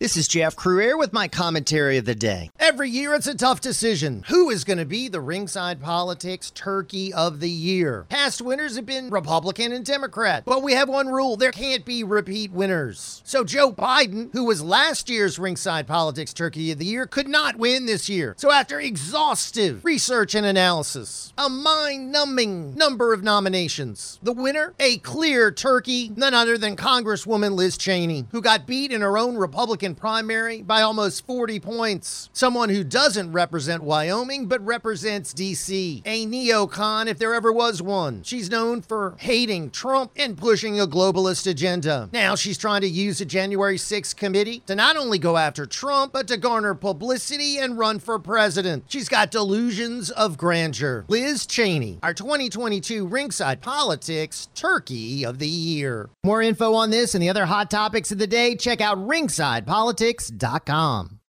This is Jeff Currier with my commentary of the day. Every year it's a tough decision. Who is going to be the Ringside Politics Turkey of the Year? Past winners have been Republican and Democrat, but we have one rule: there can't be repeat winners. So Joe Biden, who was last year's Ringside Politics Turkey of the Year, could not win this year. So after exhaustive research and analysis, a mind-numbing number of nominations, the winner, a clear turkey, none other than Congresswoman Liz Cheney, who got beat in her own Republican primary by almost 40 points. Someone who doesn't represent Wyoming, but represents DC. A neocon, if there ever was one. She's known for hating Trump and pushing a globalist agenda. Now she's trying to use the January 6th committee to not only go after Trump, but to garner publicity and run for president. She's got delusions of grandeur. Liz Cheney, our 2022 Ringside Politics Turkey of the Year. More info on this and the other hot topics of the day, check out ringsidepolitics.com.